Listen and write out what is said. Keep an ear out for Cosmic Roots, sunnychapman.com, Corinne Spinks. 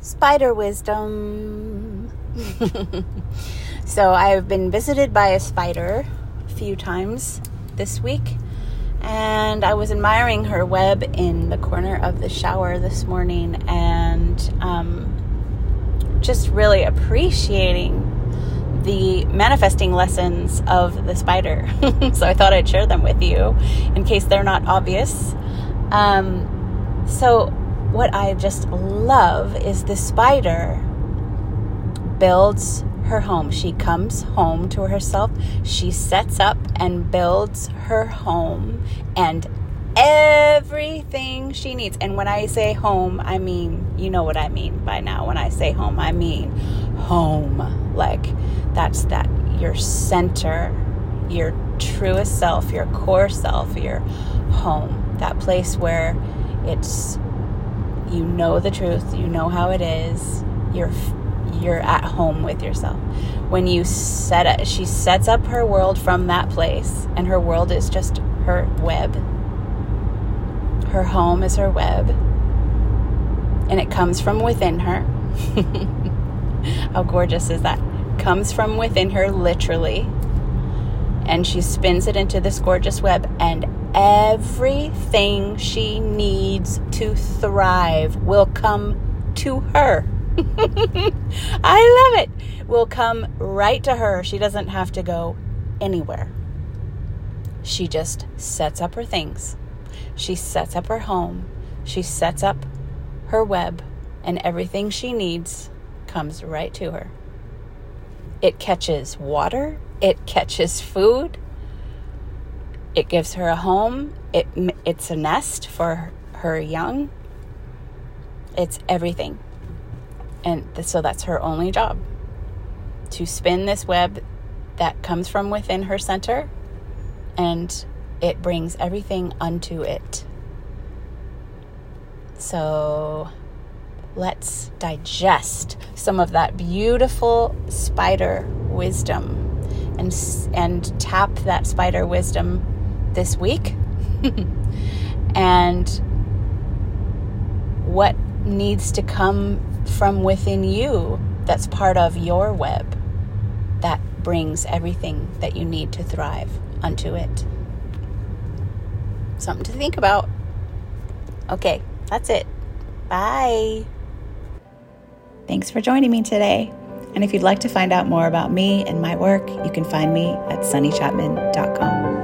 Spider wisdom. So I've been visited by a spider a few times this week, and I was admiring her web in the corner of the shower this morning, and just really appreciating the manifesting lessons of the spider. So I thought I'd share them with you in case they're not obvious. What I just love is the spider builds her home. She comes home to herself. She sets up and builds her home and everything she needs. And when I say home, I mean, you know what I mean by now. When I say home, I mean home. Like that's your center, your truest self, your core self, your home. That place where it's, you know the truth, you know how it is, you're at home with yourself. When you she sets up her world from that place, and her world is just her web. Her home is her web, and it comes from within her. How gorgeous is that? Comes from within her, literally, and she spins it into this gorgeous web, and everything she needs to thrive will come to her. I love it. Will come right to her. She doesn't have to go anywhere. She just sets up her things. She sets up her home. She sets up her web, and everything she needs comes right to her. It catches water. It catches food. It gives her a home. It's a nest for her young. It's everything. And so that's her only job. To spin this web that comes from within her center, and it brings everything unto it. So let's digest some of that beautiful spider wisdom and tap that spider wisdom this week. And what needs to come from within you that's part of your web that brings everything that you need to thrive unto it. Something to think about. Okay, that's it. Bye. Thanks for joining me today. And if you'd like to find out more about me and my work, you can find me at sunnychapman.com.